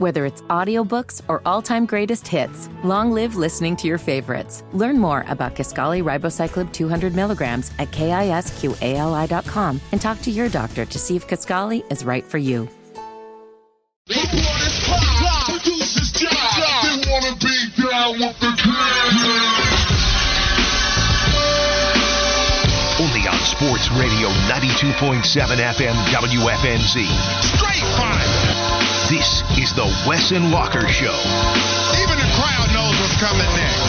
Whether it's audiobooks or all-time greatest hits, long live listening to your favorites. Learn more about Kisqali Ribociclib 200 milligrams at KISQALI.com and talk to your doctor to see if Kisqali is right for you. Only on Sports Radio 92.7 FM WFNZ. Straight fire. This is the Wes and Walker Show. Even the crowd knows what's coming next.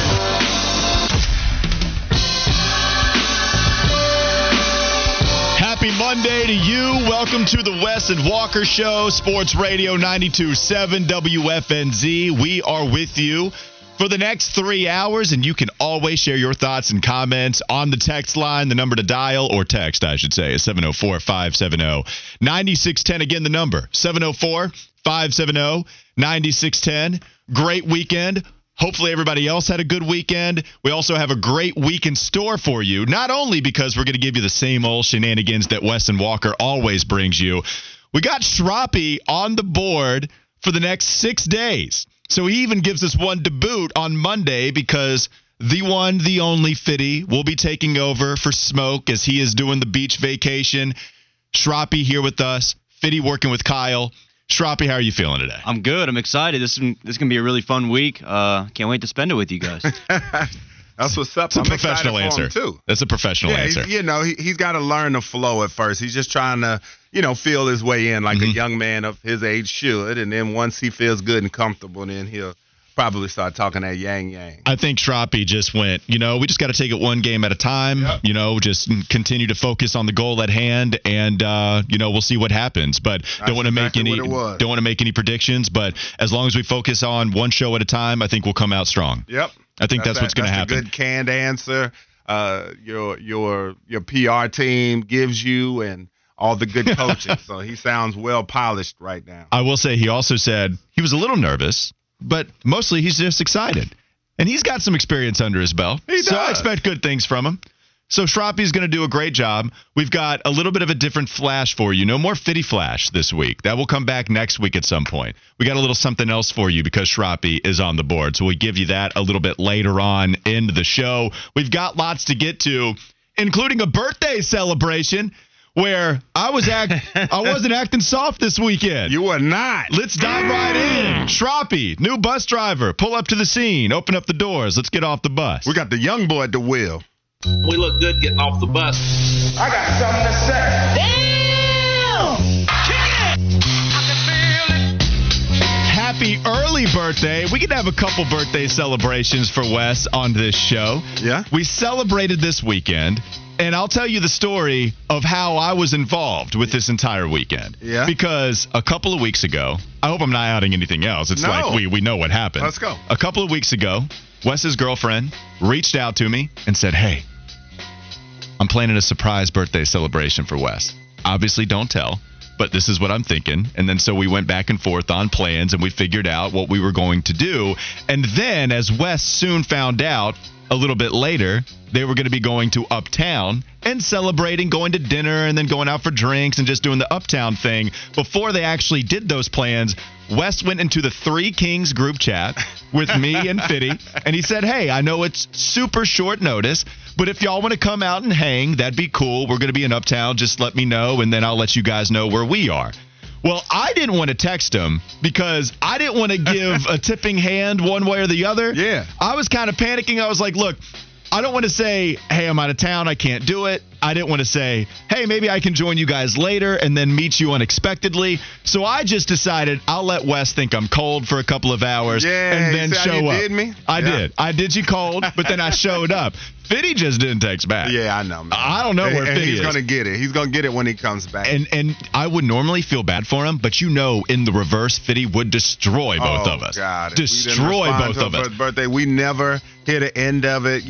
Happy Monday to you. Welcome to the Wes and Walker Show, Sports Radio 92.7 WFNZ. We are with you for the next 3 hours, and you can always share your thoughts and comments on the text line. The number to dial, or text, I should say, is 704-570-9610. Again, the number, 704-570-9610. Great weekend. Hopefully everybody else had a good weekend. We also have a great week in store for you, not only because we're going to give you the same old shenanigans that Wes and Walker always brings you. We got Shroppy on the board for the next 6 days. So he even gives us one to boot on Monday, because the one, the only Fitty will be taking over for Smoke as he is doing the beach vacation. Shroppy here with us. Fitty working with Kyle. Shroppy, how are you feeling today? I'm good. I'm excited. This is going to be a really fun week. Can't wait to spend it with you guys. That's what's up. I'm professional answer. Too. That's a professional answer. You know, he's got to learn the flow at first. He's just trying to, feel his way in like a young man of his age should. And then once he feels good and comfortable, then he'll probably start talking that yang. I think Shroppy just went, we just got to take it one game at a time, yep. Just continue to focus on the goal at hand, and, we'll see what happens. But don't want to make any predictions. But as long as we focus on one show at a time, I think we'll come out strong. Yep. I think that's what's going to happen. A good canned answer. Your PR team gives you, and all the good coaching. So he sounds well polished right now. I will say he also said he was a little nervous, but mostly he's just excited. And he's got some experience under his belt. He does. So I expect good things from him. So Shroppy's going to do a great job. We've got a little bit of a different flash for you. No more Fitty Flash this week. That will come back next week at some point. We got a little something else for you because Shroppy is on the board. So we give you that a little bit later on in the show. We've got lots to get to, including a birthday celebration where I wasn't acting soft this weekend. You were not. Let's dive right in. Shroppy, new bus driver, pull up to the scene, open up the doors. Let's get off the bus. We got the young boy at the wheel. We look good getting off the bus. I got something to say. Damn! Kick it! I can feel it. Happy early birthday. We could have a couple birthday celebrations for Wes on this show. Yeah. We celebrated this weekend, and I'll tell you the story of how I was involved with this entire weekend. Yeah. Because a couple of weeks ago, I hope I'm not outing anything else. It's like we know what happened. Let's go. A couple of weeks ago, Wes's girlfriend reached out to me and said, "Hey, I'm planning a surprise birthday celebration for Wes. Obviously, don't tell, but this is what I'm thinking." And then so we went back and forth on plans, and we figured out what we were going to do. And then, as Wes soon found out a little bit later, they were going to be going to Uptown and celebrating, going to dinner and then going out for drinks and just doing the Uptown thing. Before they actually did those plans, Wes went into the Three Kings group chat with me and Fitty, and he said, "Hey, I know it's super short notice, but if y'all want to come out and hang, that'd be cool. We're going to be in Uptown. Just let me know, and then I'll let you guys know where we are." Well, I didn't want to text him because I didn't want to give a tipping hand one way or the other. Yeah. I was kind of panicking. I was like, look, I don't want to say, "Hey, I'm out of town. I can't do it." I didn't want to say, "Hey, maybe I can join you guys later and then meet you unexpectedly." So I just decided I'll let Wes think I'm cold for a couple of hours and then show up. Did me? I did. I did you cold, but then I showed up. Fitty just didn't text back. Yeah, I know, man. I don't know where Fitty is. He's going to get it. He's going to get it when he comes back. And I would normally feel bad for him, but in the reverse, Fitty would destroy both of us. God. Destroy both of us. Birthday. We never hear the end of it.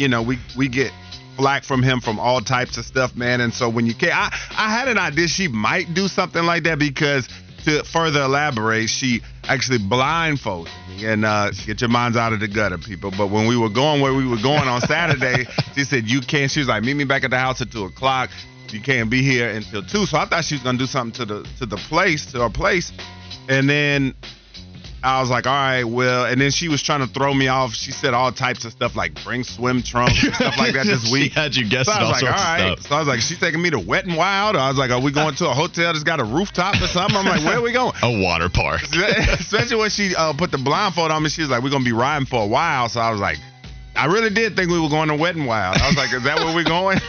We get flack from him from all types of stuff, man. And so when you can't, I had an idea she might do something like that, because to further elaborate, she actually blindfolded me. And get your minds out of the gutter, people. But when we were going where we were going on Saturday, she said, "You can't." She was like, "Meet me back at the house at 2:00. You can't be here until 2:00. So I thought she was gonna do something to her place. And then I was like, all right, well, and then she was trying to throw me off. She said all types of stuff like bring swim trunks and stuff like that this week. She had you guessing all sorts of stuff. So I was like, she's taking me to Wet n' Wild. I was like, are we going to a hotel that's got a rooftop or something? I'm like, where are we going? A water park. Especially when she put the blindfold on me. She was like, we're going to be riding for a while. So I was like, I really did think we were going to Wet n' Wild. I was like, is that where we're going?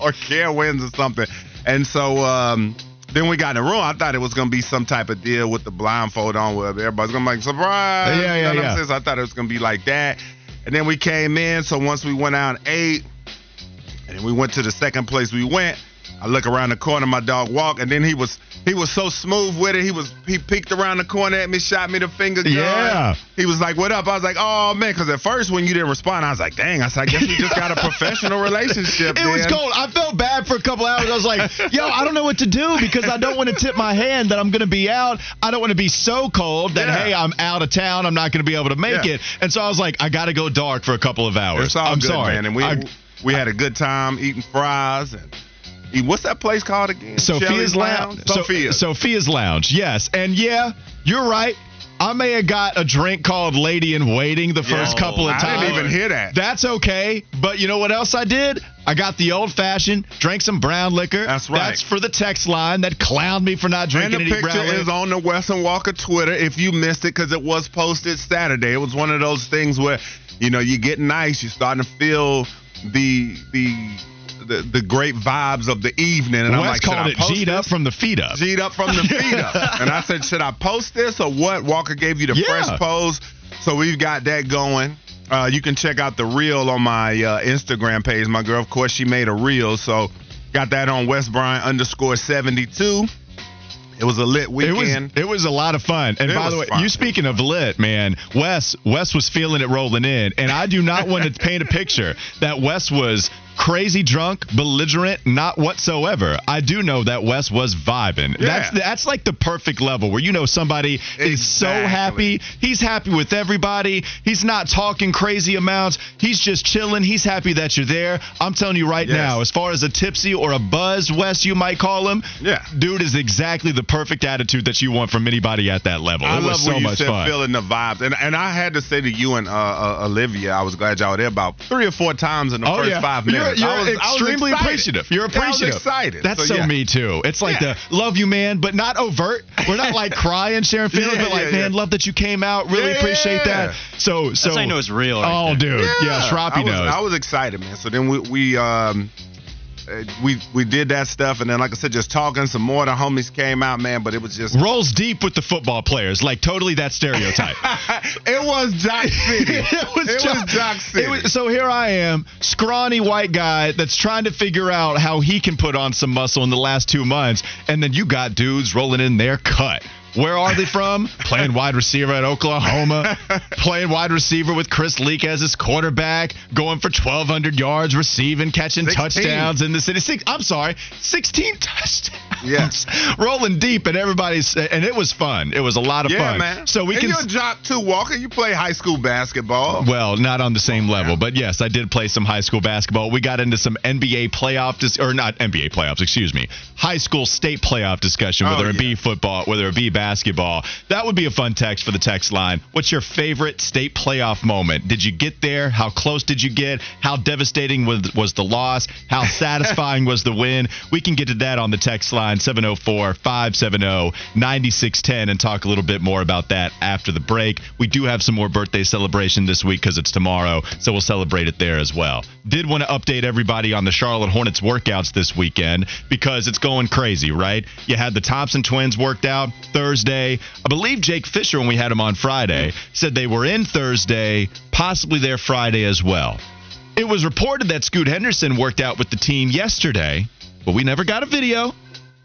Or Carewinds or something. And so then we got in the room. I thought it was going to be some type of deal with the blindfold on where everybody's going to be like, surprise. Yeah. I thought it was going to be like that. And then we came in. So once we went out and ate, and we went to the second place we went, I look around the corner, my dog walked, and then he was so smooth with it. He peeked around the corner at me, shot me the finger gun. Yeah. He was like, "What up?" I was like, "Oh man," because at first when you didn't respond, I was like, "Dang!" I said, "I guess we just got a professional relationship." It was cold. I felt bad for a couple hours. I was like, "Yo, I don't know what to do because I don't want to tip my hand that I'm going to be out. I don't want to be so cold that hey, I'm out of town. I'm not going to be able to make it." And so I was like, "I got to go dark for a couple of hours." It's all I'm good, sorry, man. And we had a good time eating fries and. What's that place called again? Sophia's Lounge, yes. And yeah, you're right. I may have got a drink called Lady in Waiting the first couple of times. I didn't even hear that. That's okay. But you know what else I did? I got the old-fashioned, drank some brown liquor. That's right. That's for the text line that clowned me for not drinking any brown liquor. And the picture is on the Wesson Walker Twitter if you missed it because it was posted Saturday. It was one of those things where, you know, you get nice. You're starting to feel the great vibes of the evening. And Wes called it G'd up from the feet up. G'd up from the feet up. And I said, should I post this or what? Walker gave you the fresh pose. So we've got that going. You can check out the reel on my Instagram page. My girl, of course, she made a reel. So got that on Wes Bryan _72. It was a lit weekend. It was a lot of fun. And by the way, you speaking of lit, man, Wes was feeling it rolling in. And I do not want to paint a picture that Wes was crazy drunk, belligerent, not whatsoever. I do know that Wes was vibing. Yeah. That's like the perfect level where you know somebody is so happy. He's happy with everybody. He's not talking crazy amounts. He's just chilling. He's happy that you're there. I'm telling you right now, as far as a tipsy or a buzz, Wes, you might call him, dude is exactly the perfect attitude that you want from anybody at that level. I love when you said feeling the vibes. And I had to say to you and Olivia, I was glad y'all were there about 3 or 4 times in the first 5 minutes. You're extremely appreciative. You're appreciative. I was excited. That's so me too. It's like the love you, man, but not overt. We're not like crying, sharing feelings, but like, man, love that you came out. Really appreciate that. So I know it's real. Right dude. Yeah, Shroppy knows. I was excited, man. So then we did that stuff, and then like I said, just talking some more. The homies came out, man, but it was just rolls deep with the football players, like totally that stereotype. It was Jock City. It was Jock City. So here I am, scrawny white guy that's trying to figure out how he can put on some muscle in the last 2 months, and then you got dudes rolling in their cut. Where are they from? Playing wide receiver at Oklahoma. Playing wide receiver with Chris Leak as his quarterback. Going for 1,200 yards receiving, catching 16 touchdowns in the city. 16 touchdowns. Yes, rolling deep and everybody's, and it was fun. It was a lot of fun. Man. So you're a jock too, Walker. You play high school basketball. Well, not on the same level, but yes, I did play some high school basketball. We got into some high school state playoff discussion, whether it be football, whether it be basketball. That would be a fun text for the text line. What's your favorite state playoff moment? Did you get there? How close did you get? How devastating was the loss? How satisfying was the win? We can get to that on the text line. 704-570-9610 and talk a little bit more about that after the break. We do have some more birthday celebration this week because it's tomorrow, so we'll celebrate it there as well. Did want to update everybody on the Charlotte Hornets workouts this weekend because it's going crazy, right? You had the Thompson twins worked out Thursday. I believe Jake Fisher, when we had him on Friday, said they were in Thursday, possibly there Friday as well. It was reported that Scoot Henderson worked out with the team yesterday, but we never got a video.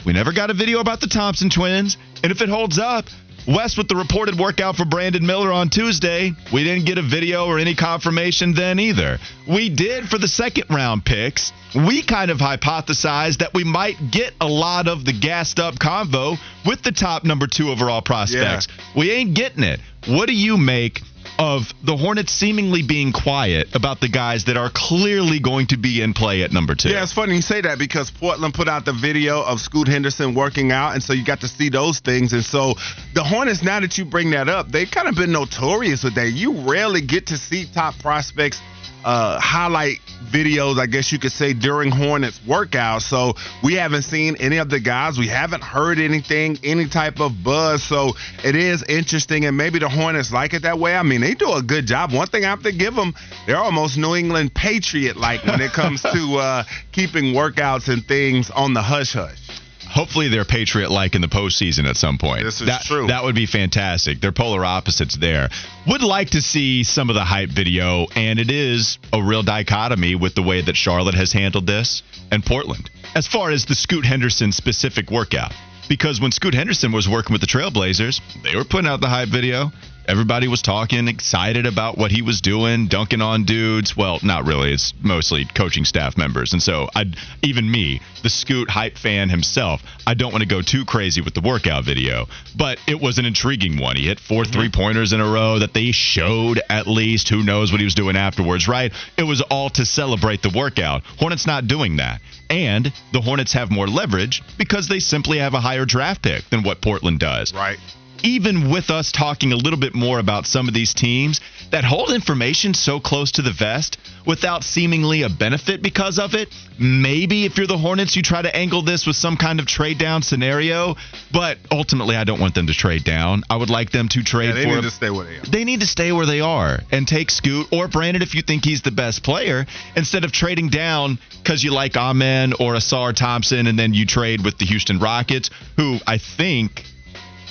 We never got a video about the Thompson twins. And if it holds up, Wes with the reported workout for Brandon Miller on Tuesday, we didn't get a video or any confirmation then either. We did for the second round picks. We kind of hypothesized that we might get a lot of the gassed up convo with the top number 2 overall prospects. We ain't getting it. What do you make of the Hornets seemingly being quiet about the guys that are clearly going to be in play at number 2. Yeah, it's funny you say that because Portland put out the video of Scoot Henderson working out, and so you got to see those things. And so the Hornets, now that you bring that up, they've kind of been notorious with that. You rarely get to see top prospects highlight videos, I guess you could say, during Hornets workouts. So we haven't seen any of the guys. We haven't heard anything, any type of buzz. So it is interesting, and maybe the Hornets like it that way. I mean, they do a good job. One thing I have to give them, they're almost New England Patriot-like when it comes to keeping workouts and things on the hush-hush. Hopefully they're Patriot-like in the postseason at some point. This is true. That would be fantastic. They're polar opposites there. Would like to see some of the hype video, and it is a real dichotomy with the way that Charlotte has handled this and Portland, as far as the Scoot Henderson specific workout. Because when Scoot Henderson was working with the Trailblazers, they were putting out the hype video. Everybody was talking, excited about what he was doing, dunking on dudes. Well, not really. It's mostly coaching staff members. And so even me, the Scoot hype fan himself, I don't want to go too crazy with the workout video. But it was an intriguing one. He hit 4 3-pointers in a row that they showed at least. Who knows what he was doing afterwards, right? It was all to celebrate the workout. Hornets not doing that. And the Hornets have more leverage because they simply have a higher draft pick than what Portland does. Right. Even with us talking a little bit more about some of these teams that hold information so close to the vest without seemingly a benefit because of it, maybe if you're the Hornets, you try to angle this with some kind of trade down scenario. But ultimately, I don't want them to trade down. I would like them to trade for. They need to stay where they are. They need to stay where they are and take Scoot or Brandon if you think he's the best player, instead of trading down because you like Amen or Asar Thompson, and then you trade with the Houston Rockets, who I think,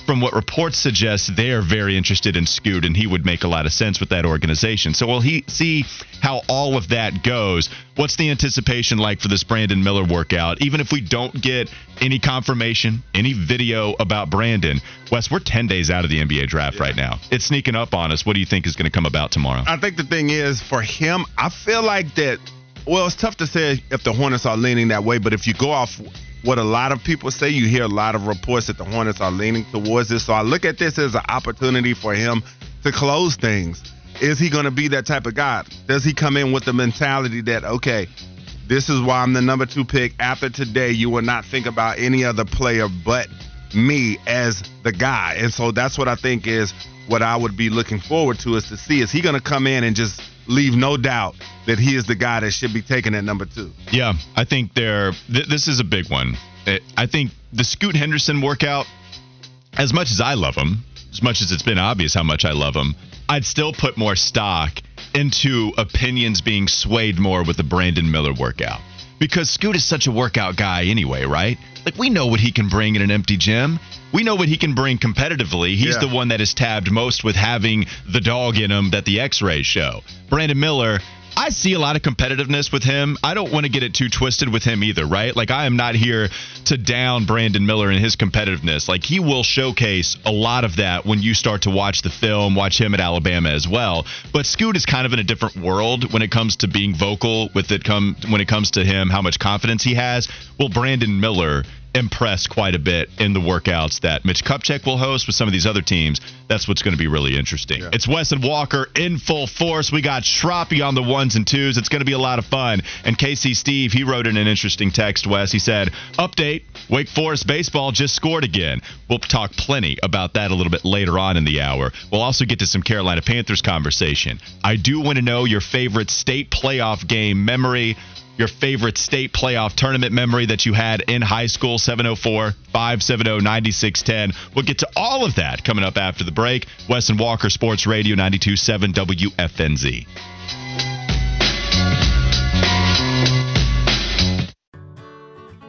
from what reports suggest, they're very interested in Scoot, and he would make a lot of sense with that organization. So we'll see how all of that goes. What's the anticipation like for this Brandon Miller workout? Even if we don't get any confirmation, any video about Brandon, Wes, we're 10 days out of the NBA draft right now. It's sneaking up on us. What do you think is going to come about tomorrow? I think the thing is, for him, I feel like that, well, it's tough to say if the Hornets are leaning that way, but if you go off what a lot of people say, you hear a lot of reports that the Hornets are leaning towards this. So I look at this as an opportunity for him to close things. Is he going to be that type of guy? Does he come in with the mentality that, okay, this is why I'm the number 2 pick. After today, you will not think about any other player but me as the guy. And so that's what I think is what I would be looking forward to, is to see, is he going to come in and just leave no doubt that he is the guy that should be taken at number 2. Yeah, I think this is a big one. I think the Scoot Henderson workout, as much as I love him, as much as it's been obvious how much I love him, I'd still put more stock into opinions being swayed more with the Brandon Miller workout. Because Scoot is such a workout guy anyway, right? Like, we know what he can bring in an empty gym. We know what he can bring competitively. He's the one that is tabbed most with having the dog in him that the X-rays show. Brandon Miller, I see a lot of competitiveness with him. I don't want to get it too twisted with him either, right? Like, I am not here to down Brandon Miller and his competitiveness. Like, he will showcase a lot of that when you start to watch the film, watch him at Alabama as well. But Scoot is kind of in a different world when it comes to being vocal, when it comes to him, how much confidence he has. Well, Brandon Miller impressed quite a bit in the workouts that Mitch Kupchak will host with some of these other teams. That's what's going to be really interesting. Yeah. It's Wes and Walker in full force. We got Shroppy on the ones and twos. It's going to be a lot of fun. And KC Steve, he wrote in an interesting text, Wes. He said, update, Wake Forest baseball just scored again. We'll talk plenty about that a little bit later on in the hour. We'll also get to some Carolina Panthers conversation. I do want to know your favorite state playoff game memory, your favorite state playoff tournament memory that you had in high school, 704-570-9610. We'll get to all of that coming up after the break. Wes and Walker, Sports Radio 92.7 WFNZ.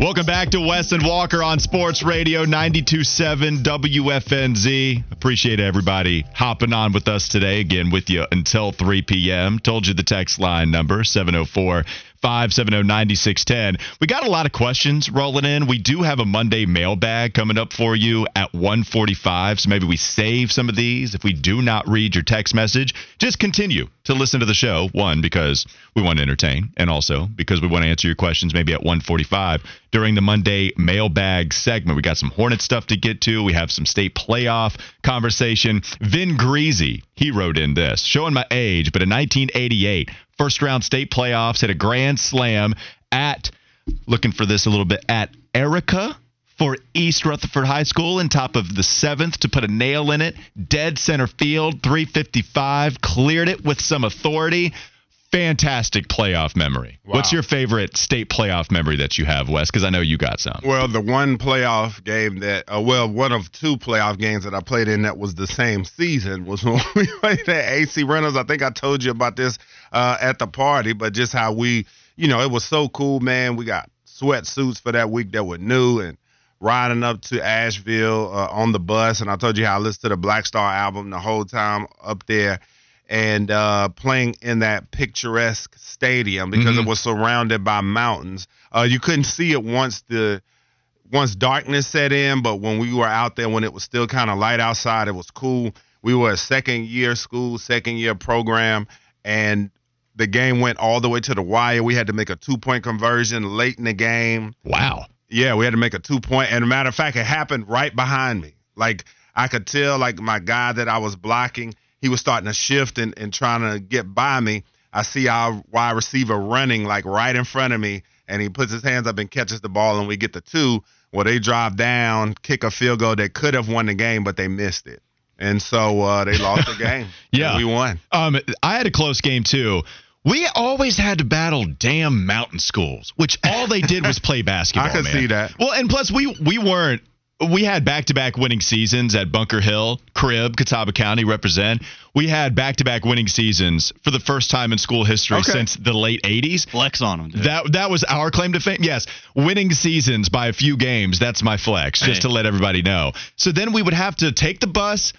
Welcome back to Wes and Walker on Sports Radio 92.7 WFNZ. Appreciate everybody hopping on with us today. Again, with you until 3 p.m. Told you the text line number, 704-570-9610. We got a lot of questions rolling in. We do have a Monday mailbag coming up for you at 1:45, so maybe we save some of these. If we do not read your text message, just continue to listen to the show, one, because we want to entertain, and also because we want to answer your questions maybe at 1:45 during the Monday mailbag segment. We got some Hornet stuff to get to. We have some state playoff conversation. Vin Greasy, he wrote in this, showing my age, but in 1988, first round state playoffs, hit a grand slam at, looking for this a little bit, at Erica for East Rutherford High School in top of the seventh to put a nail in it. Dead center field, 355, cleared it with some authority. Fantastic playoff memory. Wow. What's your favorite state playoff memory that you have, Wes? Because I know you got some. Well, the one playoff game that, one of two playoff games that I played in that was the same season was when we played at AC Reynolds. I think I told you about this at the party, but just how we, it was so cool, man. We got sweatsuits for that week that were new and riding up to Asheville on the bus. And I told you how I listened to the Black Star album the whole time up there. And playing in that picturesque stadium because it was surrounded by mountains. You couldn't see it once darkness set in, but when we were out there, when it was still kind of light outside, it was cool. We were a second year program, and the game went all the way to the wire. We had to make a 2-point conversion late in the game. Wow. Yeah, we had to make a 2-point. And a matter of fact, it happened right behind me. Like I could tell, like my guy that I was blocking, he was starting to shift and trying to get by me. I see our wide receiver running like right in front of me, and he puts his hands up and catches the ball, and we get the 2. Well, they drive down, kick a field goal. They could have won the game, but they missed it. And so they lost the game. Yeah. We won. I had a close game, too. We always had to battle damn mountain schools, which all they did was play basketball. I could see that. Well, and plus we weren't. We had back-to-back winning seasons at Bunker Hill, Crib, Catawba County, represent. We had back-to-back winning seasons for the first time in school history since the late 80s. Flex on them, dude. That was our claim to fame. Yes, winning seasons by a few games, that's my flex, just to let everybody know. So then we would have to take the bus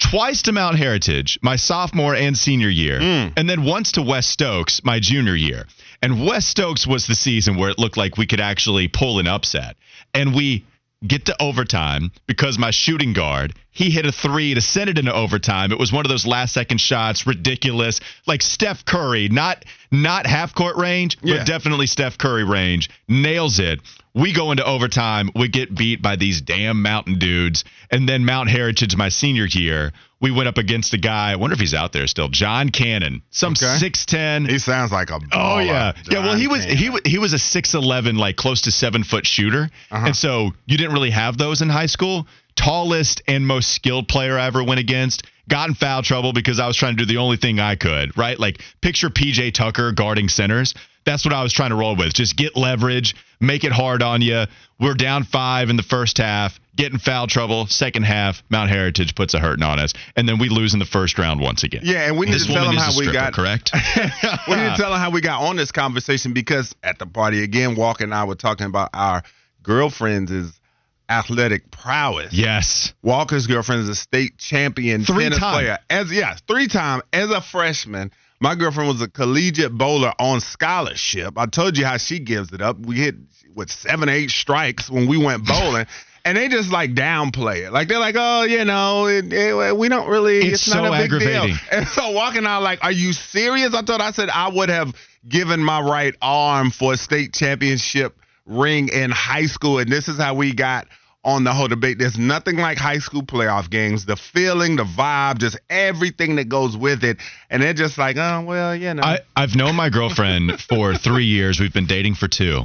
twice to Mount Heritage, my sophomore and senior year, and then once to West Stokes, my junior year. And West Stokes was the season where it looked like we could actually pull an upset. And we get to overtime because my shooting guard, he hit a 3 to send it into overtime. It was one of those last-second shots, ridiculous, like Steph Curry, not half-court range, but definitely Steph Curry range. Nails it. We go into overtime. We get beat by these damn mountain dudes. And then Mount Heritage, my senior year, we went up against a guy. I wonder if he's out there still. John Cannon, 6'10". He sounds like a baller. Oh, yeah. John he was a 6'11", like close to 7-foot shooter. Uh-huh. And so you didn't really have those in high school. Tallest and most skilled player I ever went against. Got in foul trouble because I was trying to do the only thing I could, right? Like picture PJ Tucker guarding centers. That's what I was trying to roll with. Just get leverage, make it hard on you. We're down 5 in the first half, get in foul trouble. Second half, Mount Heritage puts a hurting on us, and then we lose in the first round once again. Yeah, and we need to tell them how we got. Correct. We need to tell them how we got on this conversation because at the party again, Walker and I were talking about our girlfriends' athletic prowess. Yes. Walker's girlfriend is a state champion tennis player. Three-time as a freshman. My girlfriend was a collegiate bowler on scholarship. I told you how she gives it up. We hit 7 or 8 strikes when we went bowling. And they just like downplay it. Like they're like, oh, we don't really. It's so not a big deal. And so Walker and I are like, are you serious? I said I would have given my right arm for a state championship ring in high school. And this is how we got on the whole debate. There's nothing like high school playoff games. The feeling, the vibe, just everything that goes with it. And they're just like, oh, well, I've known my girlfriend for 3 years. We've been dating for 2.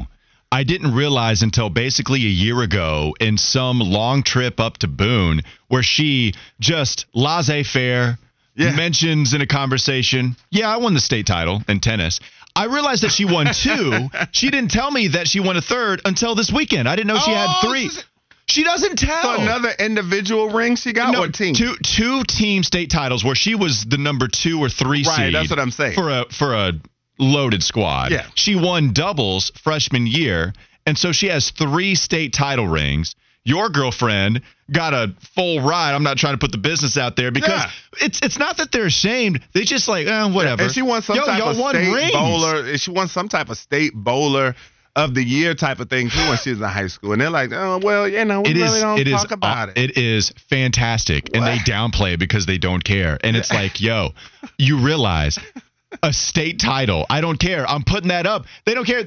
I didn't realize until basically a year ago in some long trip up to Boone where she just laissez-faire, mentions in a conversation, I won the state title in tennis. I realized that she won two. She didn't tell me that she won a third until this weekend. I didn't know she had three. She doesn't tell. So another individual ring she got? No, what team? Two team state titles where she was the number 2 or 3 seed. Right, that's what I'm saying. For a loaded squad. Yeah. She won doubles freshman year, and so she has 3 state title rings. Your girlfriend got a full ride. I'm not trying to put the business out there because it's not that they're ashamed. They just like, whatever. And she won some type of state bowler. And she won some type of state bowler of the year type of thing too when she was in high school. And they're like, we really don't talk about it. It is fantastic. What? And they downplay it because they don't care. And it's like, you realize a state title. I don't care. I'm putting that up. They don't care.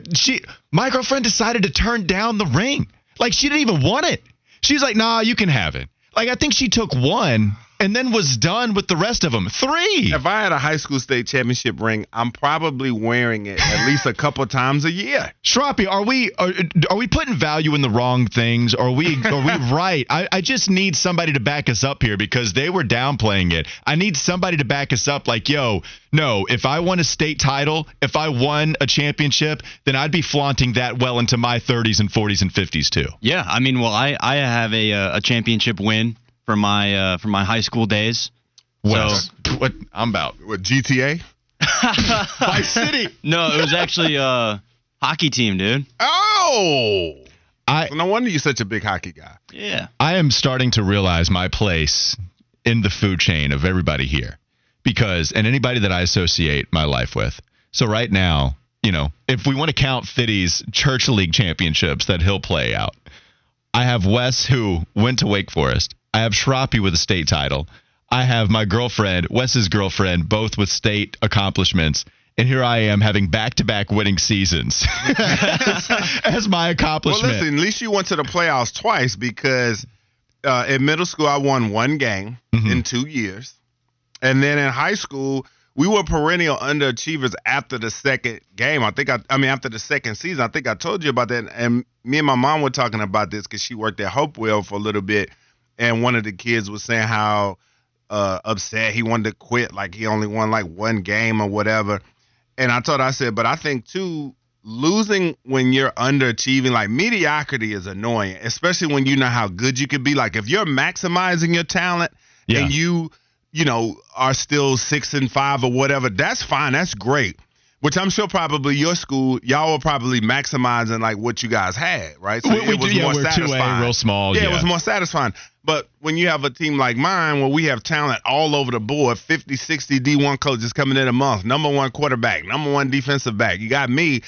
My girlfriend decided to turn down the ring. Like, she didn't even want it. She was like, nah, you can have it. Like, I think she took one and then was done with the rest of them. 3. If I had a high school state championship ring, I'm probably wearing it at least a couple times a year. Shroppy, are we putting value in the wrong things? Are we right? I just need somebody to back us up here because they were downplaying it. I need somebody to back us up like, no, if I won a state title, if I won a championship, then I'd be flaunting that well into my 30s and 40s and 50s too. Yeah, I mean, well, I have a championship win from my high school days. What I'm about? What, GTA? By City? No, it was actually hockey team, dude. Oh! No wonder you're such a big hockey guy. Yeah. I am starting to realize my place in the food chain of everybody here and anybody that I associate my life with. So right now, if we want to count Fitty's church league championships that he'll play out, I have Wes, who went to Wake Forest. I have Shroppy with a state title. I have my girlfriend, Wes's girlfriend, both with state accomplishments. And here I am having back-to-back winning seasons as my accomplishment. Well, listen, at least you went to the playoffs twice because in middle school I won one game in 2 years. And then in high school, we were perennial underachievers after the second game. After the second season, I think I told you about that. And me and my mom were talking about this because she worked at Hopewell for a little bit. And one of the kids was saying how upset he wanted to quit, like he only won like one game or whatever. And I said, but I think too, losing when you're underachieving, like mediocrity is annoying, especially when you know how good you could be. Like if you're maximizing your talent and you are still 6-5 or whatever, that's fine. That's great. Which I'm sure probably your school, y'all were probably maximizing like what you guys had, right? So it was more satisfying. 2A, real small. Yeah, it was more satisfying. But when you have a team like mine where we have talent all over the board, 50, 60 D1 coaches coming in a month, number one quarterback, number one defensive back. You got me.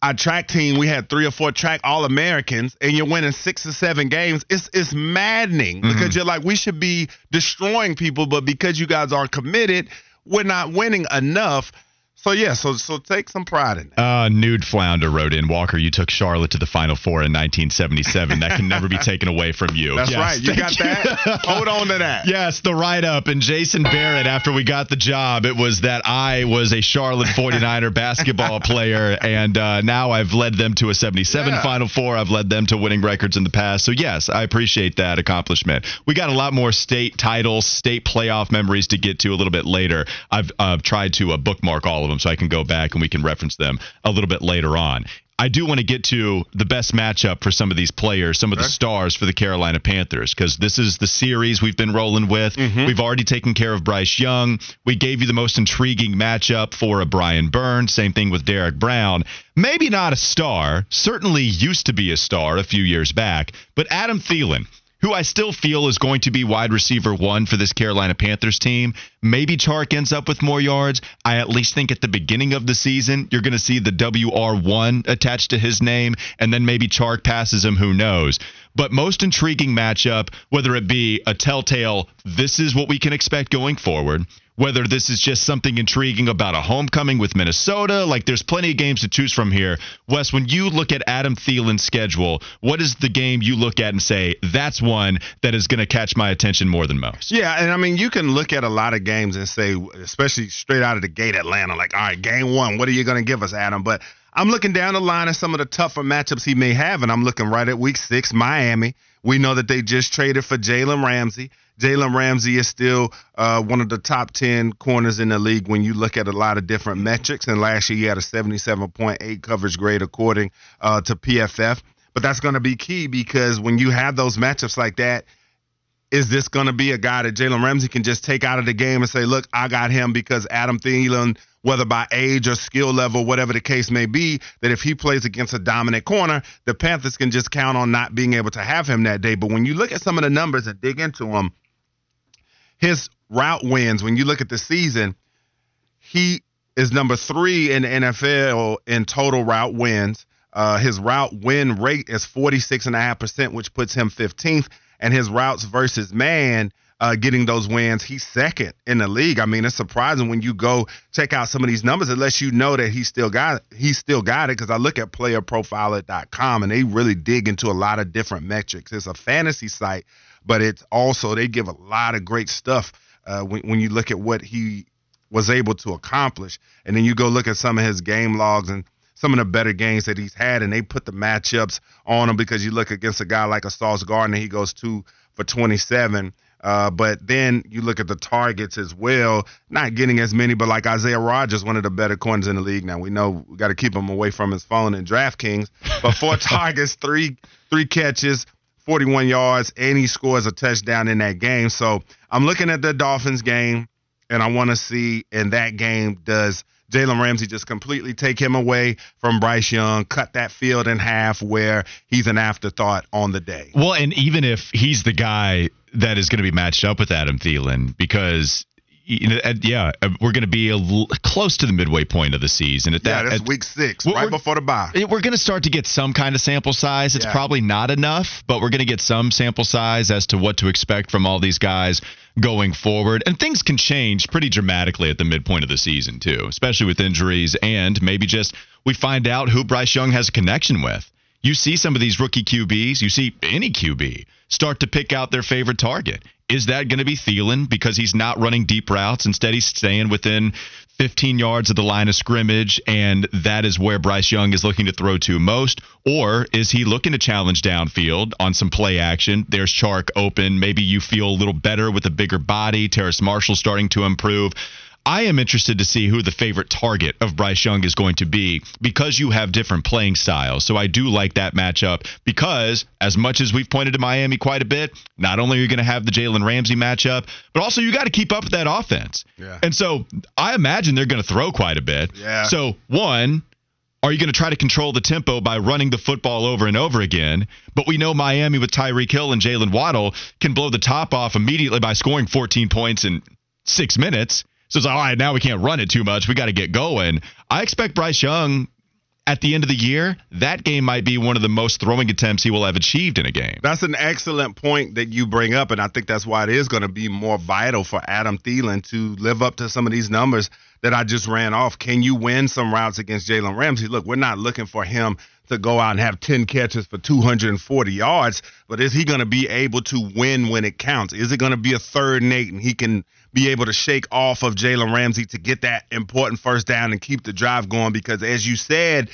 Our track team, we had 3 or 4 track All-Americans, and you're winning 6 or 7 games. It's maddening because you're like, we should be destroying people, but because you guys aren't committed, we're not winning enough. So, so take some pride in that. Nude Flounder wrote in, Walker, you took Charlotte to the Final Four in 1977. That can never be taken away from you. That's right. You got that? Hold on to that. Yes, the write-up. And Jason Barrett, after we got the job, it was that I was a Charlotte 49er basketball player, and now I've led them to a 77 Final Four. I've led them to winning records in the past. So, yes, I appreciate that accomplishment. We got a lot more state titles, state playoff memories to get to a little bit later. I've tried to bookmark all of them so I can go back and we can reference them a little bit later on. I do want to get to the best matchup for some of these players, some of the stars for the Carolina Panthers, because this is the series we've been rolling with. We've already taken care of Bryce Young. We gave you the most intriguing matchup for a Brian Burns. Same thing with Derek Brown. Maybe not a star, certainly used to be a star a few years back, but Adam Thielen, who I still feel is going to be wide receiver 1 for this Carolina Panthers team. Maybe Chark ends up with more yards. I at least think at the beginning of the season, you're going to see the WR1 attached to his name, and then maybe Chark passes him, who knows. But most intriguing matchup, whether it be a telltale, this is what we can expect going forward, whether this is just something intriguing about a homecoming with Minnesota, like there's plenty of games to choose from here. Wes, when you look at Adam Thielen's schedule, what is the game you look at and say, that's one that is going to catch my attention more than most? Yeah, and I mean, you can look at a lot of games and say, especially straight out of the gate Atlanta, like, all right, game one, what are you going to give us, Adam? But I'm looking down the line at some of the tougher matchups he may have, and I'm looking right at week 6, Miami. We know that they just traded for Jalen Ramsey. Jalen Ramsey is still one of the top 10 corners in the league when you look at a lot of different metrics. And last year he had a 77.8 coverage grade according to PFF. But that's going to be key because when you have those matchups like that, is this going to be a guy that Jalen Ramsey can just take out of the game and say, look, I got him because Adam Thielen, whether by age or skill level, whatever the case may be, that if he plays against a dominant corner, the Panthers can just count on not being able to have him that day. But when you look at some of the numbers and dig into them, his route wins, when you look at the season, he is number 3 in the NFL in total route wins. His route win rate is 46.5%, which puts him 15th. And his routes versus man, getting those wins, he's second in the league. I mean, it's surprising when you go check out some of these numbers, unless you know that he still got it. Because I look at playerprofiler.com, and they really dig into a lot of different metrics. It's a fantasy site, but it's also they give a lot of great stuff when you look at what he was able to accomplish. And then you go look at some of his game logs and some of the better games that he's had, and they put the matchups on him because you look against a guy like a Sauce Gardner, he goes 2 for 27. But then you look at the targets as well, not getting as many, but like Isaiah Rodgers, one of the better corners in the league. Now, we know we got to keep him away from his phone and DraftKings, but 4 targets, three catches, 41 yards, and he scores a touchdown in that game. So I'm looking at the Dolphins game, and I want to see in that game does – Jalen Ramsey just completely take him away from Bryce Young, cut that field in half where he's an afterthought on the day. Well, and even if he's the guy that is going to be matched up with Adam Thielen, because you know, we're going to be close to the midway point of the season. That's week 6, right before the bye. We're going to start to get some kind of sample size. It's probably not enough, but we're going to get some sample size as to what to expect from all these guys going forward. And things can change pretty dramatically at the midpoint of the season, too, especially with injuries and maybe just we find out who Bryce Young has a connection with. You see some of these rookie QBs, you see any QB start to pick out their favorite target. Is that going to be Thielen because he's not running deep routes? Instead, he's staying within 15 yards of the line of scrimmage, and that is where Bryce Young is looking to throw to most. Or is he looking to challenge downfield on some play action? There's Chark open. Maybe you feel a little better with a bigger body. Terrace Marshall starting to improve. I am interested to see who the favorite target of Bryce Young is going to be because you have different playing styles. So I do like that matchup because as much as we've pointed to Miami quite a bit, not only are you going to have the Jalen Ramsey matchup, but also you got to keep up with that offense. Yeah. And so I imagine they're going to throw quite a bit. Yeah. So one, are you going to try to control the tempo by running the football over and over again? But we know Miami with Tyreek Hill and Jalen Waddle can blow the top off immediately by scoring 14 points in 6 minutes. So it's like, all right, now we can't run it too much. We got to get going. I expect Bryce Young at the end of the year, that game might be one of the most throwing attempts he will have achieved in a game. That's an excellent point that you bring up, and I think that's why it is going to be more vital for Adam Thielen to live up to some of these numbers that I just ran off. Can you win some routes against Jalen Ramsey? Look, we're not looking for him to go out and have 10 catches for 240 yards, but is he going to be able to win when it counts? Is it going to be a 3rd and 8 and he can be able to shake off of Jalen Ramsey to get that important first down and keep the drive going? Because as you said,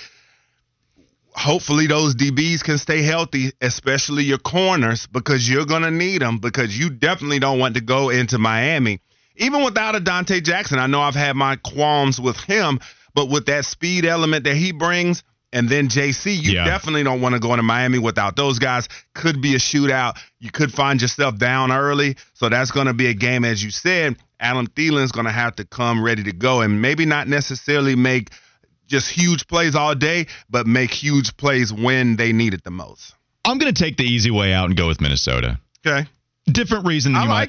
hopefully those DBs can stay healthy, especially your corners, because you're going to need them because you definitely don't want to go into Miami. Even without a Dante Jackson, I know I've had my qualms with him, but with that speed element that he brings, and then JC, you definitely don't want to go into Miami without those guys. Could be a shootout. You could find yourself down early. So that's going to be a game, as you said, Adam Thielen's going to have to come ready to go and maybe not necessarily make just huge plays all day, but make huge plays when they need it the most. I'm going to take the easy way out and go with Minnesota. Okay. Different reason than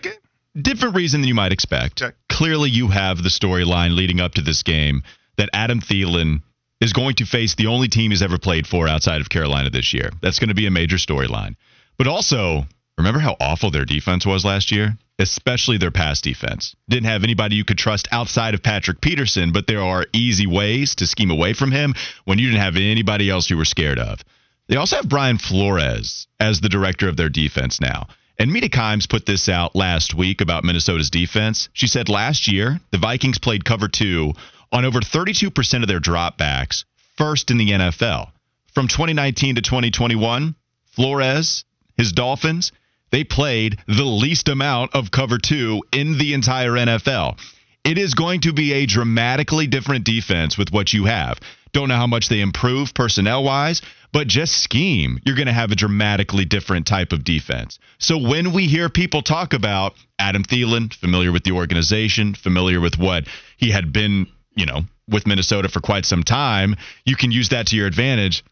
different reason than you might expect. Okay. Clearly, you have the storyline leading up to this game that Adam Thielen is going to face the only team he's ever played for outside of Carolina this year. That's going to be a major storyline. But also, remember how awful their defense was last year? Especially their pass defense. Didn't have anybody you could trust outside of Patrick Peterson, but there are easy ways to scheme away from him when you didn't have anybody else you were scared of. They also have Brian Flores as the director of their defense now. And Mina Kimes put this out last week about Minnesota's defense. She said last year, the Vikings played cover 2 on over 32% of their dropbacks, first in the NFL. From 2019 to 2021, Flores, his Dolphins, They played the least amount of cover two in the entire NFL. It is going to be a dramatically different defense with what you have. Don't know how much they improve personnel-wise, but just scheme, you're going to have a dramatically different type of defense. So when we hear people talk about Adam Thielen, familiar with the organization, familiar with what he had been, with Minnesota for quite some time, you can use that to your advantage.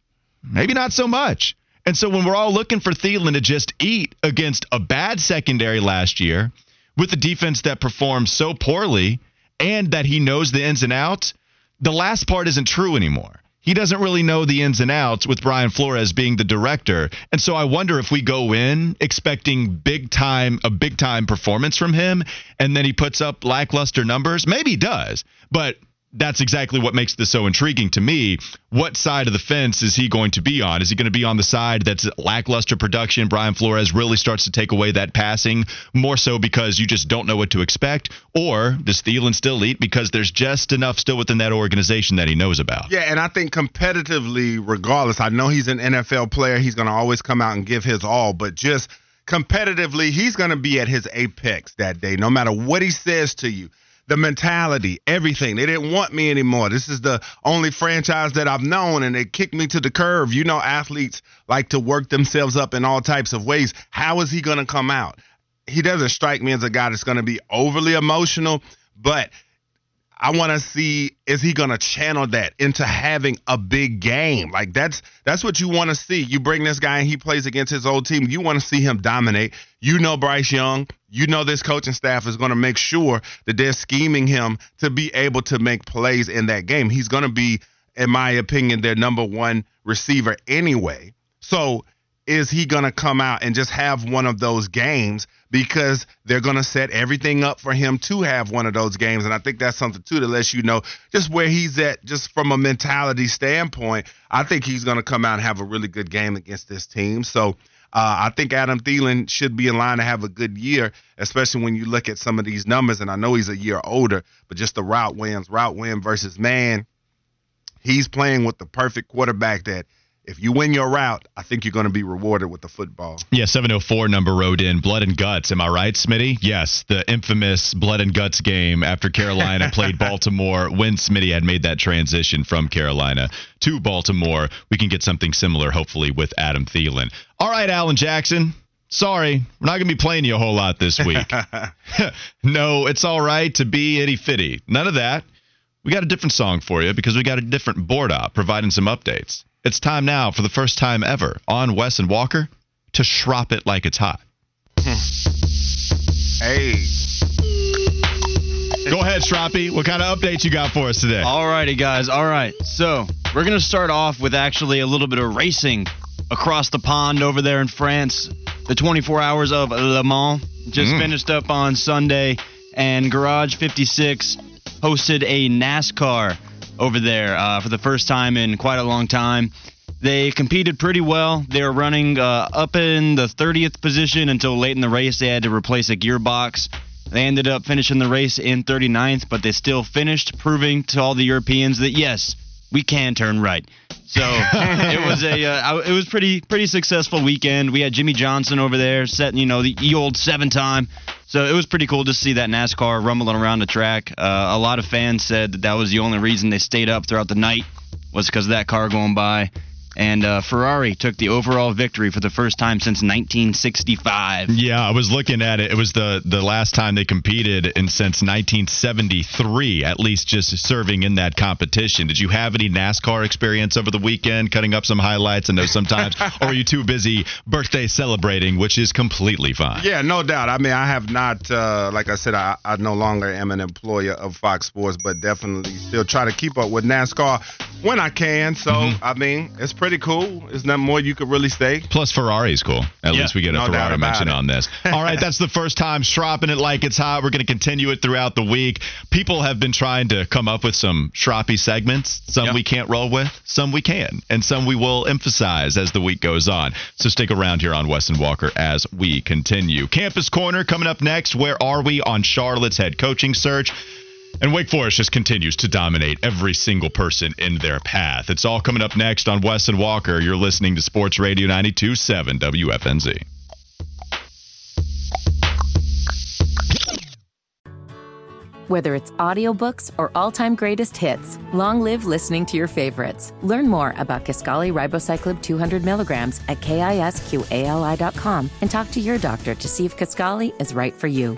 Maybe not so much. And so when we're all looking for Thielen to just eat against a bad secondary last year with a defense that performed so poorly and that he knows the ins and outs, the last part isn't true anymore. He doesn't really know the ins and outs with Brian Flores being the director. And so I wonder if we go in expecting a big time performance from him, and then he puts up lackluster numbers. Maybe he does, but that's exactly what makes this so intriguing to me. What side of the fence is he going to be on? Is he going to be on the side that's lackluster production? Brian Flores really starts to take away that passing, more so because you just don't know what to expect? Or does Thielen still eat because there's just enough still within that organization that he knows about? Yeah, and I think competitively, regardless, I know he's an NFL player. He's going to always come out and give his all, but just competitively, he's going to be at his apex that day, no matter what he says to you. The mentality, everything. They didn't want me anymore. This is the only franchise that I've known, and they kicked me to the curb. You know, athletes like to work themselves up in all types of ways. How is he going to come out? He doesn't strike me as a guy that's going to be overly emotional, but I want to see, is he going to channel that into having a big game? Like, that's what you want to see. You bring this guy and he plays against his old team. You want to see him dominate. You know Bryce Young. You know this coaching staff is going to make sure that they're scheming him to be able to make plays in that game. He's going to be, in my opinion, their number one receiver anyway. So is he going to come out and just have one of those games, because they're going to set everything up for him to have one of those games? And I think that's something, too, that lets you know just where he's at, just from a mentality standpoint. I think he's going to come out and have a really good game against this team. So I think Adam Thielen should be in line to have a good year, especially when you look at some of these numbers. And I know he's a year older, but just the route win versus man. He's playing with the perfect quarterback that, if you win your route, I think you're going to be rewarded with the football. Yeah, 704 number rode in. Blood and guts. Am I right, Smitty? Yes, the infamous blood and guts game after Carolina played Baltimore, when Smitty had made that transition from Carolina to Baltimore. We can get something similar, hopefully, with Adam Thielen. All right, Alan Jackson. Sorry, we're not going to be playing you a whole lot this week. No, it's all right to be itty fitty. None of that. We got a different song for you because we got a different board op providing some updates. It's time now, for the first time ever, on Wes and Walker, to shrop it like it's hot. Hey. Go ahead, Shroppy. What kind of updates you got for us today? All righty, guys. All right. So we're going to start off with actually a little bit of racing across the pond over there in France. The 24 hours of Le Mans just finished up on Sunday, and Garage 56 hosted a NASCAR over there for the first time in quite a long time. They competed pretty well. They were running up in the 30th position until late in the race. They had to replace a gearbox. They ended up finishing the race in 39th, but they still finished, proving to all the Europeans that, yes, we can turn right. So it was a pretty successful weekend. We had Jimmy Johnson over there setting, the old 7-time. So it was pretty cool to see that NASCAR rumbling around the track. A lot of fans said that was the only reason they stayed up throughout the night, was because of that car going by. And Ferrari took the overall victory for the first time since 1965. Yeah, I was looking at it. It was the last time they competed since 1973, at least just serving in that competition. Did you have any NASCAR experience over the weekend, cutting up some highlights? I know sometimes, or are you too busy birthday celebrating, which is completely fine? Yeah, no doubt. I mean, I have not, like I said, I no longer am an employer of Fox Sports, but definitely still try to keep up with NASCAR when I can. So, I mean, it's pretty cool. There's nothing more you could really say. Plus, Ferrari's cool. At least we get a Ferrari mention on this. All right, that's the first time shropping it like it's hot. We're going to continue it throughout the week. People have been trying to come up with some shroppy segments. Some we can't roll with, some we can, and some we will emphasize as the week goes on. So stick around here on Wes and Walker as we continue. Campus Corner coming up next. Where are we on Charlotte's head coaching search? And Wake Forest just continues to dominate every single person in their path. It's all coming up next on Wes and Walker. You're listening to Sports Radio 92.7 WFNZ. Whether it's audiobooks or all-time greatest hits, long live listening to your favorites. Learn more about Kisqali Ribociclib 200 milligrams at KISQALI.com and talk to your doctor to see if Kisqali is right for you.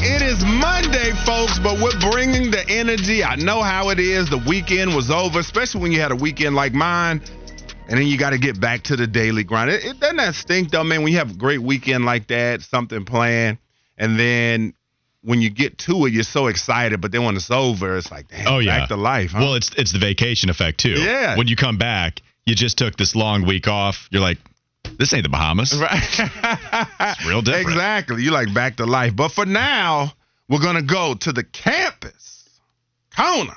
It is Monday, folks, but we're bringing the energy. I know how it is. The weekend was over, especially when you had a weekend like mine, and then you got to get back to the daily grind. It doesn't that stink, though, man, when you have a great weekend like that, something planned, and then when you get to it, you're so excited, but then when it's over, it's like, damn, back to life. Huh? Well, it's the vacation effect, too. Yeah. When you come back, you just took this long week off. You're like, this ain't the Bahamas. Right. It's real different. Exactly. You like back to life. But for now, we're going to go to the campus. Kona.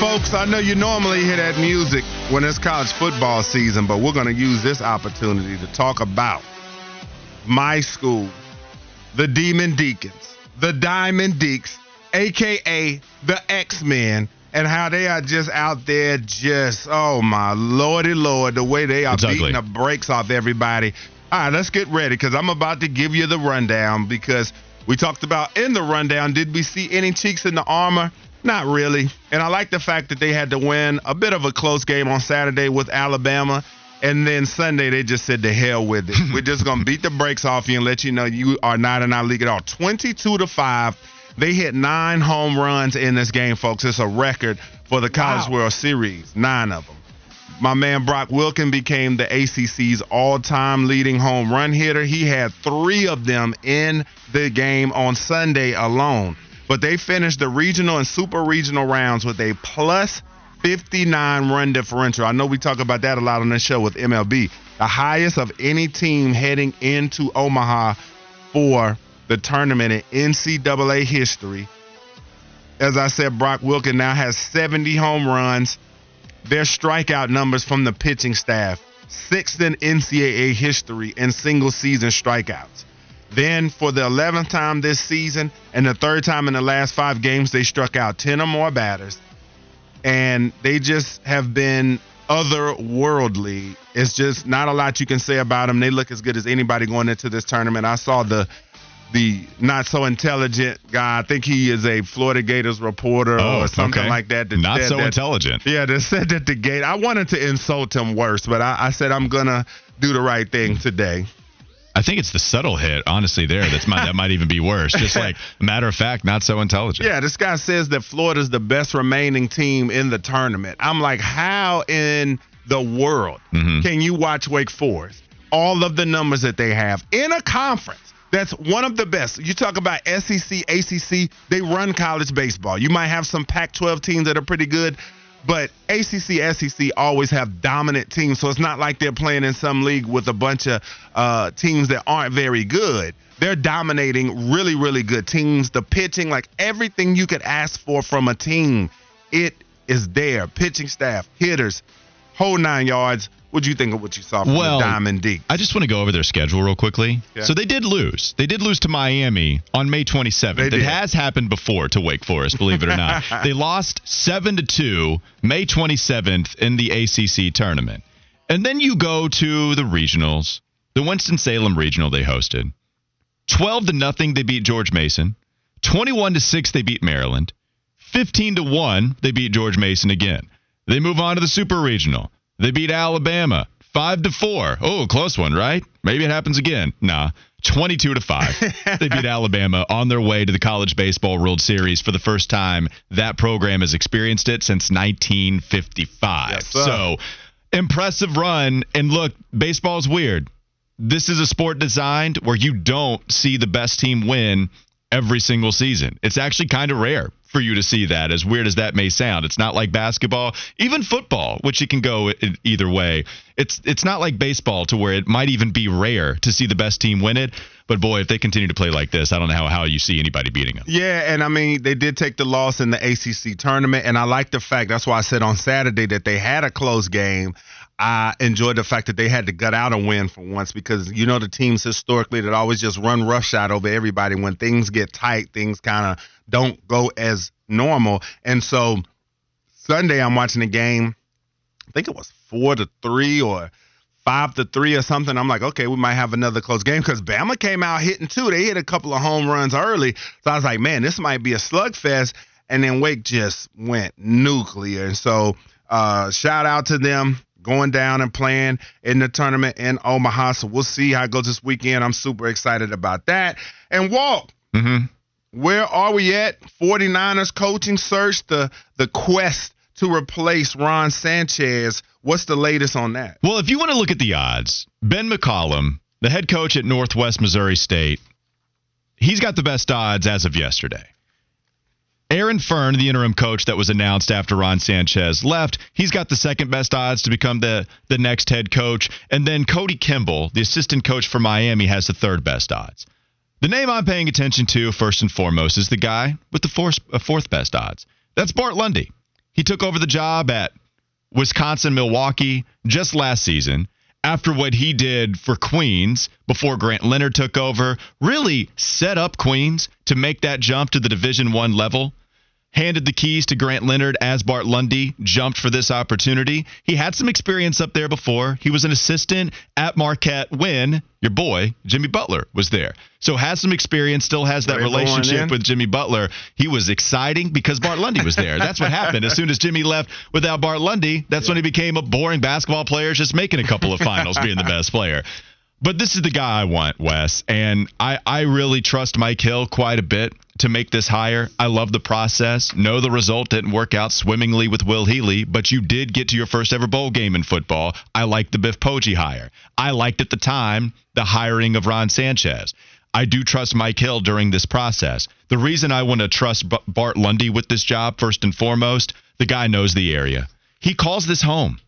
Folks, I know you normally hear that music when it's college football season, but we're going to use this opportunity to talk about my school, the Demon Deacons, the Diamond Deeks, a.k.a. the X-Men, and how they are just out there just, oh, my lordy lord, the way they are beating the brakes off everybody. All right, let's get ready because I'm about to give you the rundown because we talked about in the rundown, did we see any chinks in the armor? Not really. And I like the fact that they had to win a bit of a close game on Saturday with Alabama. And then Sunday, they just said to hell with it. We're just going to beat the brakes off you and let you know you are not in our league at all. 22-5. They hit 9 home runs in this game, folks. It's a record for the College World Series. 9 of them. My man Brock Wilkin became the ACC's all-time leading home run hitter. He had 3 of them in the game on Sunday alone. But they finished the regional and super regional rounds with a plus 59 run differential. I know we talk about that a lot on this show with MLB. The highest of any team heading into Omaha for the tournament in NCAA history. As I said, Brock Wilkin now has 70 home runs. Their strikeout numbers from the pitching staff. 6th in NCAA history in single season strikeouts. Then for the 11th time this season and the 3rd time in the last 5 games, they struck out 10 or more batters. And they just have been otherworldly. It's just not a lot you can say about them. They look as good as anybody going into this tournament. I saw the not so intelligent guy. I think he is a Florida Gators reporter or something like that. Not so intelligent. Yeah, they said that the Gators. I wanted to insult him worse, but I said I'm going to do the right thing today. I think it's the subtle hit, honestly, there. That might even be worse. Just like, matter of fact, not so intelligent. Yeah, this guy says that Florida's the best remaining team in the tournament. I'm like, how in the world can you watch Wake Forest? All of the numbers that they have in a conference that's one of the best. You talk about SEC, ACC, they run college baseball. You might have some Pac-12 teams that are pretty good. But ACC, SEC always have dominant teams, so it's not like they're playing in some league with a bunch of teams that aren't very good. They're dominating really, really good teams. The pitching, like everything you could ask for from a team, it is there. Pitching staff, hitters, whole 9 yards. What do you think of what you saw from the Diamond Deacons? I just want to go over their schedule real quickly. Yeah. So they did lose. They did lose to Miami on May 27th. It has happened before to Wake Forest, believe it or not. They lost 7-2 May 27th in the ACC tournament. And then you go to the regionals, the Winston-Salem regional they hosted. 12-0, they beat George Mason. 21-6, they beat Maryland. 15-1, they beat George Mason again. They move on to the Super Regional. They beat Alabama 5-4. Oh, close one, right? Maybe it happens again. Nah. 22-5. They beat Alabama on their way to the College Baseball World Series for the first time that program has experienced it since 1955. Yes, so impressive run. And look, baseball's weird. This is a sport designed where you don't see the best team win every single season. It's actually kind of rare for you to see that, as weird as that may sound. It's not like basketball, even football, which it can go either way. It's not like baseball, to where it might even be rare to see the best team win it. But, boy, if they continue to play like this, I don't know how you see anybody beating them. Yeah, and, I mean, they did take the loss in the ACC tournament, and I like the fact, that's why I said on Saturday that they had a close game. I enjoyed the fact that they had to gut out a win for once, because, you know, the teams historically that always just run roughshod over everybody. When things get tight, things kind of don't go as normal. And so Sunday I'm watching the game. I think it was 4-3 or 5-3 or something. I'm like, okay, we might have another close game, because Bama came out hitting too. They hit a couple of home runs early. So I was like, man, this might be a slugfest. And then Wake just went nuclear. And so shout out to them, going down and playing in the tournament in Omaha. So we'll see how it goes this weekend. I'm super excited about that. And Walt, where are we at? 49ers coaching search, the quest to replace Ron Sanchez. What's the latest on that? Well, if you want to look at the odds, Ben McCollum, the head coach at Northwest Missouri State, he's got the best odds as of yesterday. Aaron Fern, the interim coach that was announced after Ron Sanchez left, he's got the second best odds to become the next head coach. And then Cody Kimball, the assistant coach for Miami, has the third best odds. The name I'm paying attention to, first and foremost, is the guy with the fourth best odds. That's Bart Lundy. He took over the job at Wisconsin-Milwaukee just last season, after what he did for Queens before Grant Leonard took over, really set up Queens to make that jump to the Division I level. Handed the keys to Grant Leonard as Bart Lundy jumped for this opportunity. He had some experience up there before. He was an assistant at Marquette when your boy, Jimmy Butler, was there. So has some experience, still has that relationship with Jimmy Butler. He was exciting because Bart Lundy was there. That's what happened. As soon as Jimmy left without Bart Lundy, that's when he became a boring basketball player, just making a couple of finals, being the best player. But this is the guy I want, Wes, and I really trust Mike Hill quite a bit to make this hire. I love the process. No, the result didn't work out swimmingly with Will Healy, but you did get to your first ever bowl game in football. I like the Biff Poggi hire. I liked at the time the hiring of Ron Sanchez. I do trust Mike Hill during this process. The reason I want to trust Bart Lundy with this job, first and foremost, the guy knows the area. He calls this home.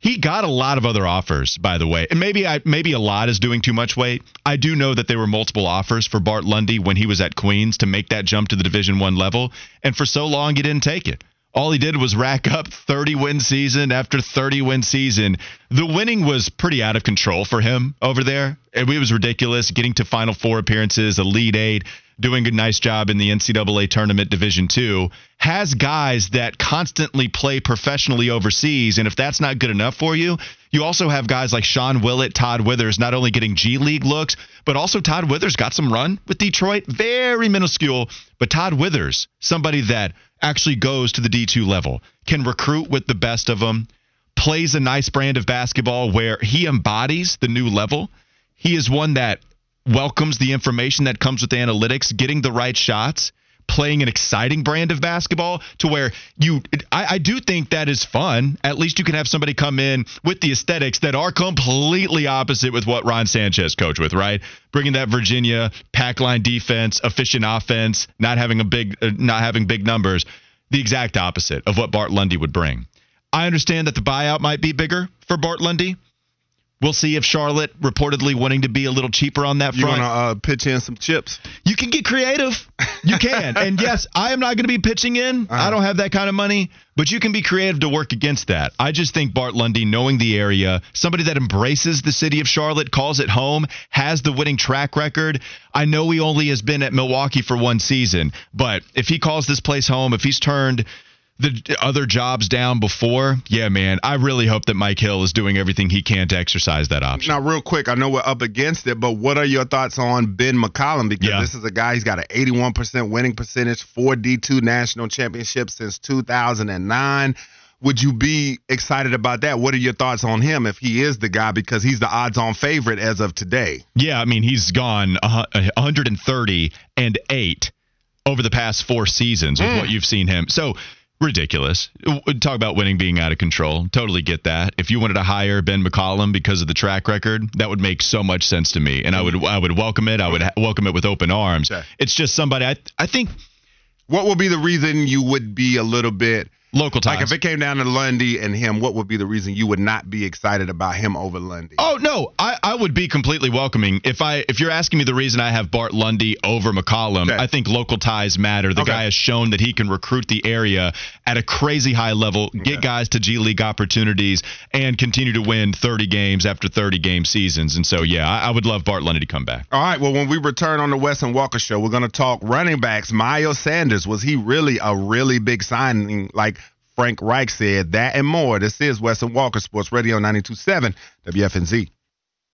He got a lot of other offers, by the way. And maybe a lot is doing too much weight. I do know that there were multiple offers for Bart Lundy when he was at Queens to make that jump to the Division I level. And for so long, he didn't take it. All he did was rack up 30-win season after 30-win season. The winning was pretty out of control for him over there. It was ridiculous, getting to Final Four appearances, Elite 8, doing a nice job in the NCAA tournament, Division II, has guys that constantly play professionally overseas. And if that's not good enough for you, you also have guys like Sean Willett, Todd Withers, not only getting G League looks, but also Todd Withers got some run with Detroit, very minuscule. But Todd Withers, somebody that actually goes to the D2 level, can recruit with the best of them, plays a nice brand of basketball where he embodies the new level. He is one that welcomes the information that comes with analytics, getting the right shots, playing an exciting brand of basketball to where I do think that is fun. At least you can have somebody come in with the aesthetics that are completely opposite with what Ron Sanchez coached with, right? Bringing that Virginia pack line defense, efficient offense, not having big numbers, the exact opposite of what Bart Lundy would bring. I understand that the buyout might be bigger for Bart Lundy. We'll see if Charlotte, reportedly wanting to be a little cheaper on that front. You want to pitch in some chips? You can get creative. You can. And, yes, I am not going to be pitching in. I don't have that kind of money. But you can be creative to work against that. I just think Bart Lundy, knowing the area, somebody that embraces the city of Charlotte, calls it home, has the winning track record. I know he only has been at Milwaukee for one season. But if he calls this place home, if he's turned – the other jobs down before, yeah, man, I really hope that Mike Hill is doing everything he can to exercise that option. Now, real quick, I know we're up against it, but what are your thoughts on Ben McCollum? Because this is a guy, he's got an 81% winning percentage, 4 D2 national championships since 2009. Would you be excited about that? What are your thoughts on him if he is the guy, because he's the odds-on favorite as of today? Yeah, I mean, he's gone 130-8 over the past four seasons with what you've seen him. So ridiculous. Talk about winning being out of control. Totally get that. If you wanted to hire Ben McCollum because of the track record, that would make so much sense to me, and I would welcome it. I would welcome it with open arms. Okay. It's just somebody I think. What would be the reason you would be a little bit local ties? Like if it came down to Lundy and him, what would be the reason you would not be excited about him over Lundy? Oh no, I would be completely welcoming. If you're asking me the reason I have Bart Lundy over McCollum, okay, I think local ties matter. The guy has shown that he can recruit the area at a crazy high level, get guys to G League opportunities, and continue to win 30 games after 30 game seasons. And so yeah, I would love Bart Lundy to come back. All right, well, when we return on the Wes and Walker Show, we're gonna talk running backs. Miles Sanders, was he really a really big signing? Like Frank Reich said, that and more. This is Wes and Walker, Sports Radio 92.7 WFNZ.